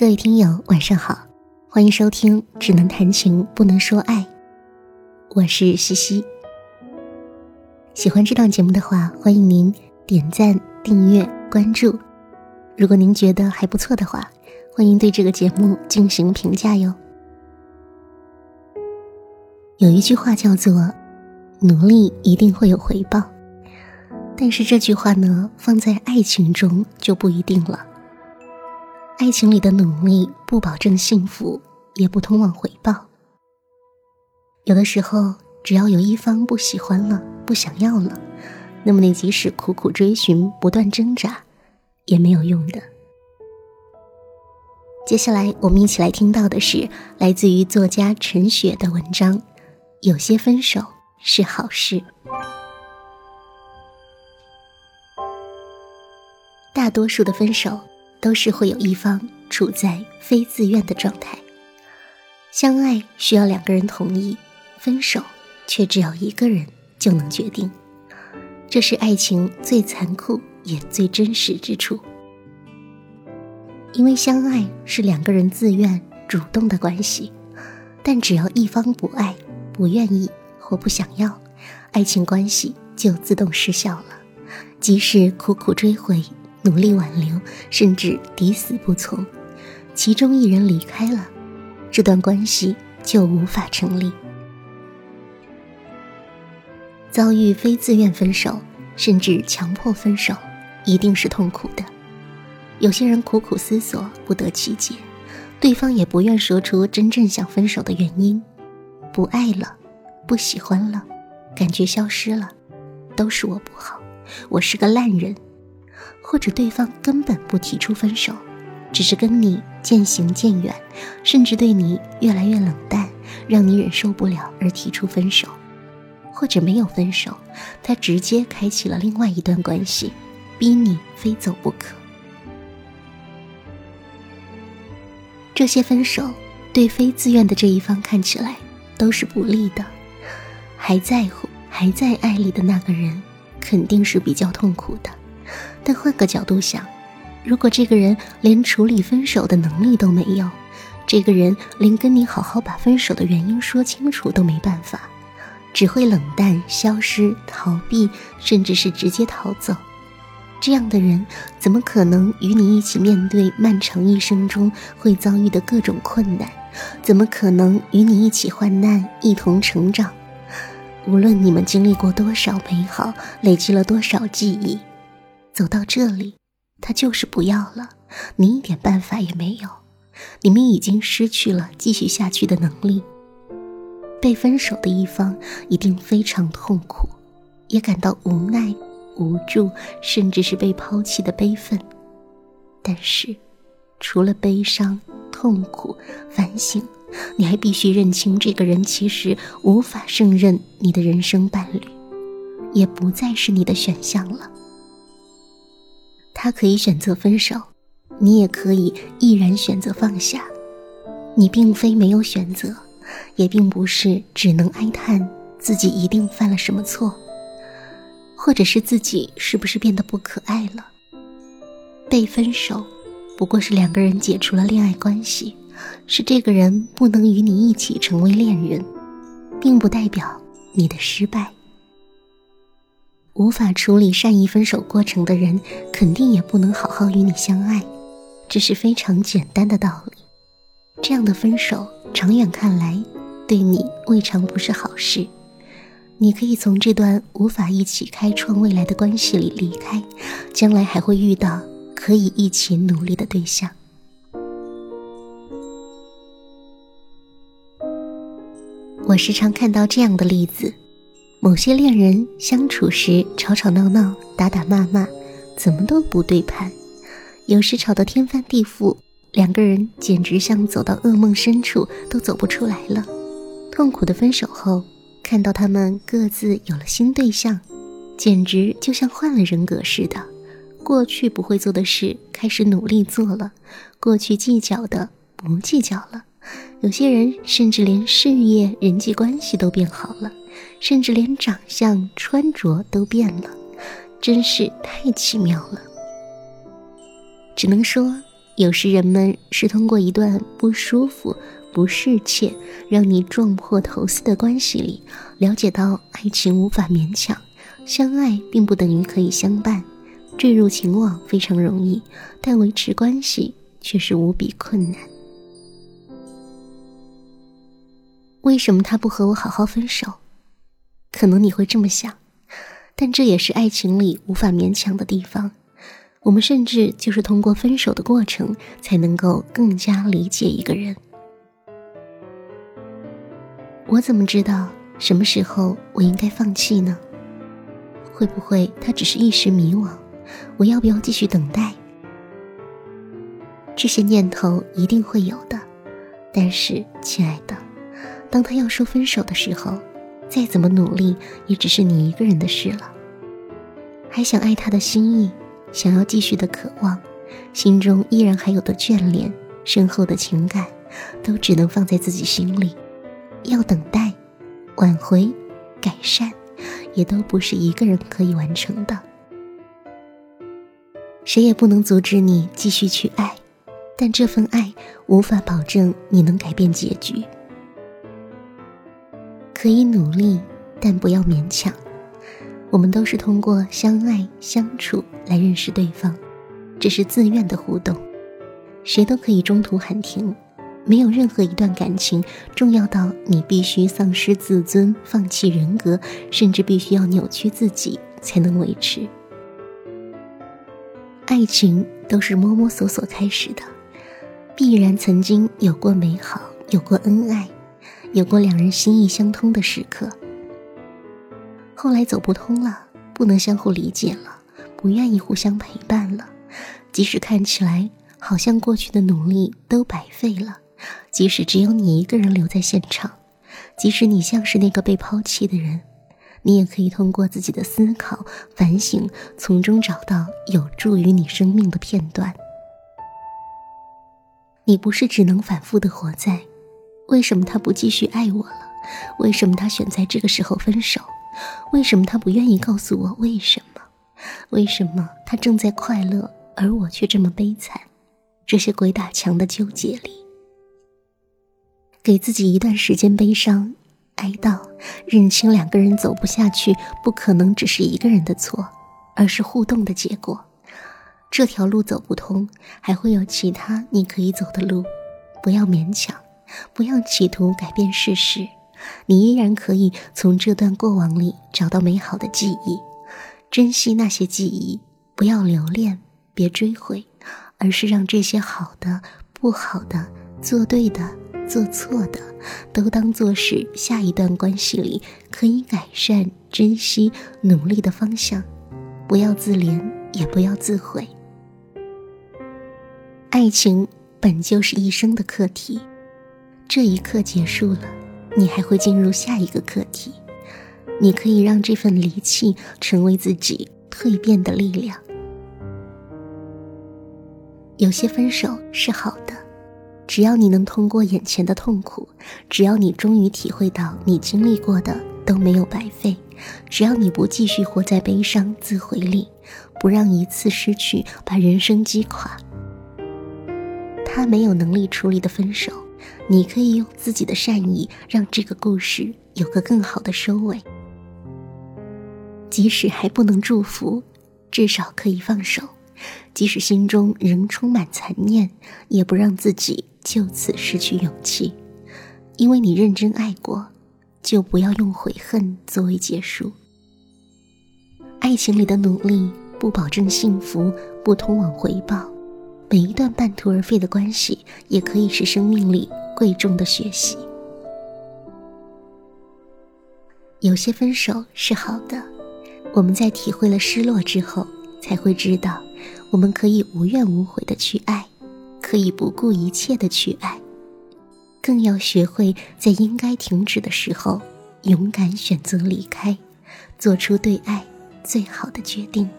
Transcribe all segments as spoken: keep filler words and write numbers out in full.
各位听友晚上好，欢迎收听只能谈情不能说爱，我是西西。喜欢这档节目的话，欢迎您点赞、订阅、关注。如果您觉得还不错的话，欢迎对这个节目进行评价哟。有一句话叫做努力一定会有回报，但是这句话呢，放在爱情中就不一定了。爱情里的努力不保证幸福，也不通往回报。有的时候，只要有一方不喜欢了，不想要了，那么你即使苦苦追寻，不断挣扎，也没有用的。接下来我们一起来听到的是来自于作家陈雪的文章《有些分手是好事》。大多数的分手都是会有一方处在非自愿的状态，相爱需要两个人同意，分手却只要一个人就能决定，这是爱情最残酷也最真实之处。因为相爱是两个人自愿主动的关系，但只要一方不爱、不愿意或不想要，爱情关系就自动失效了，即使苦苦追回、努力挽留，甚至抵死不从，其中一人离开了，这段关系就无法成立。遭遇非自愿分手，甚至强迫分手，一定是痛苦的。有些人苦苦思索不得其解，对方也不愿说出真正想分手的原因，不爱了，不喜欢了，感觉消失了，都是我不好，我是个烂人。或者对方根本不提出分手，只是跟你渐行渐远，甚至对你越来越冷淡，让你忍受不了而提出分手。或者没有分手，他直接开启了另外一段关系，逼你非走不可。这些分手对非自愿的这一方看起来都是不利的，还在乎、还在爱里的那个人肯定是比较痛苦的。但换个角度想，如果这个人连处理分手的能力都没有，这个人连跟你好好把分手的原因说清楚都没办法，只会冷淡、消失、逃避，甚至是直接逃走，这样的人怎么可能与你一起面对漫长一生中会遭遇的各种困难？怎么可能与你一起患难，一同成长？无论你们经历过多少美好，累积了多少记忆，走到这里，他就是不要了，你一点办法也没有，你们已经失去了继续下去的能力。被分手的一方一定非常痛苦，也感到无奈、无助，甚至是被抛弃的悲愤。但是，除了悲伤、痛苦、反省，你还必须认清这个人其实无法胜任你的人生伴侣，也不再是你的选项了。他可以选择分手，你也可以毅然选择放下。你并非没有选择，也并不是只能哀叹自己一定犯了什么错，或者是自己是不是变得不可爱了。被分手不过是两个人解除了恋爱关系，是这个人不能与你一起成为恋人，并不代表你的失败。无法处理善意分手过程的人，肯定也不能好好与你相爱，这是非常简单的道理。这样的分手，长远看来，对你未尝不是好事。你可以从这段无法一起开创未来的关系里离开，将来还会遇到可以一起努力的对象。我时常看到这样的例子，某些恋人相处时吵吵闹闹、打打骂骂，怎么都不对盘，有时吵得天翻地覆，两个人简直像走到噩梦深处都走不出来了。痛苦的分手后，看到他们各自有了新对象，简直就像换了人格似的，过去不会做的事开始努力做了，过去计较的不计较了，有些人甚至连事业、人际关系都变好了，甚至连长相、穿着都变了，真是太奇妙了。只能说有时人们是通过一段不舒服、不适切，让你撞破头丝的关系里，了解到爱情无法勉强，相爱并不等于可以相伴，坠入情网非常容易，但维持关系却是无比困难。为什么他不和我好好分手？可能你会这么想，但这也是爱情里无法勉强的地方。我们甚至就是通过分手的过程，才能够更加理解一个人。我怎么知道什么时候我应该放弃呢？会不会他只是一时迷惘？我要不要继续等待？这些念头一定会有的，但是，亲爱的，当他要说分手的时候，再怎么努力也只是你一个人的事了。还想爱他的心意，想要继续的渴望，心中依然还有的眷恋，深厚的情感，都只能放在自己心里。要等待、挽回、改善，也都不是一个人可以完成的。谁也不能阻止你继续去爱，但这份爱无法保证你能改变结局。可以努力，但不要勉强。我们都是通过相爱相处来认识对方，这是自愿的互动，谁都可以中途喊停，没有任何一段感情重要到你必须丧失自尊，放弃人格，甚至必须要扭曲自己才能维持。爱情都是摸摸索索开始的，必然曾经有过美好，有过恩爱，有过两人心意相通的时刻，后来走不通了，不能相互理解了，不愿意互相陪伴了，即使看起来好像过去的努力都白费了，即使只有你一个人留在现场，即使你像是那个被抛弃的人，你也可以通过自己的思考反省，从中找到有助于你生命的片段。你不是只能反复的活在为什么他不继续爱我了？为什么他选在这个时候分手？为什么他不愿意告诉我为什么？为什么他正在快乐，而我却这么悲惨？这些鬼打墙的纠结里，给自己一段时间悲伤、哀悼，认清两个人走不下去，不可能只是一个人的错，而是互动的结果。这条路走不通，还会有其他你可以走的路，不要勉强。不要企图改变事实，你依然可以从这段过往里找到美好的记忆，珍惜那些记忆，不要留恋，别追悔，而是让这些好的、不好的、做对的、做错的，都当作是下一段关系里可以改善、珍惜、努力的方向。不要自怜，也不要自毁。爱情本就是一生的课题，这一刻结束了，你还会进入下一个课题。你可以让这份离弃成为自己蜕变的力量。有些分手是好的，只要你能通过眼前的痛苦，只要你终于体会到你经历过的都没有白费，只要你不继续活在悲伤自毁里，不让一次失去把人生击垮。他没有能力处理的分手，你可以用自己的善意让这个故事有个更好的收尾。即使还不能祝福，至少可以放手，即使心中仍充满残念，也不让自己就此失去勇气。因为你认真爱过，就不要用悔恨作为结束。爱情里的努力不保证幸福，不通往回报，每一段半途而废的关系，也可以是生命里贵重的学习。有些分手是好的，我们在体会了失落之后，才会知道，我们可以无怨无悔的去爱，可以不顾一切的去爱，更要学会在应该停止的时候，勇敢选择离开，做出对爱最好的决定。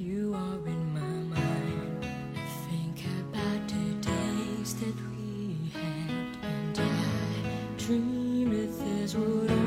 You are in my mind. dream if there's wood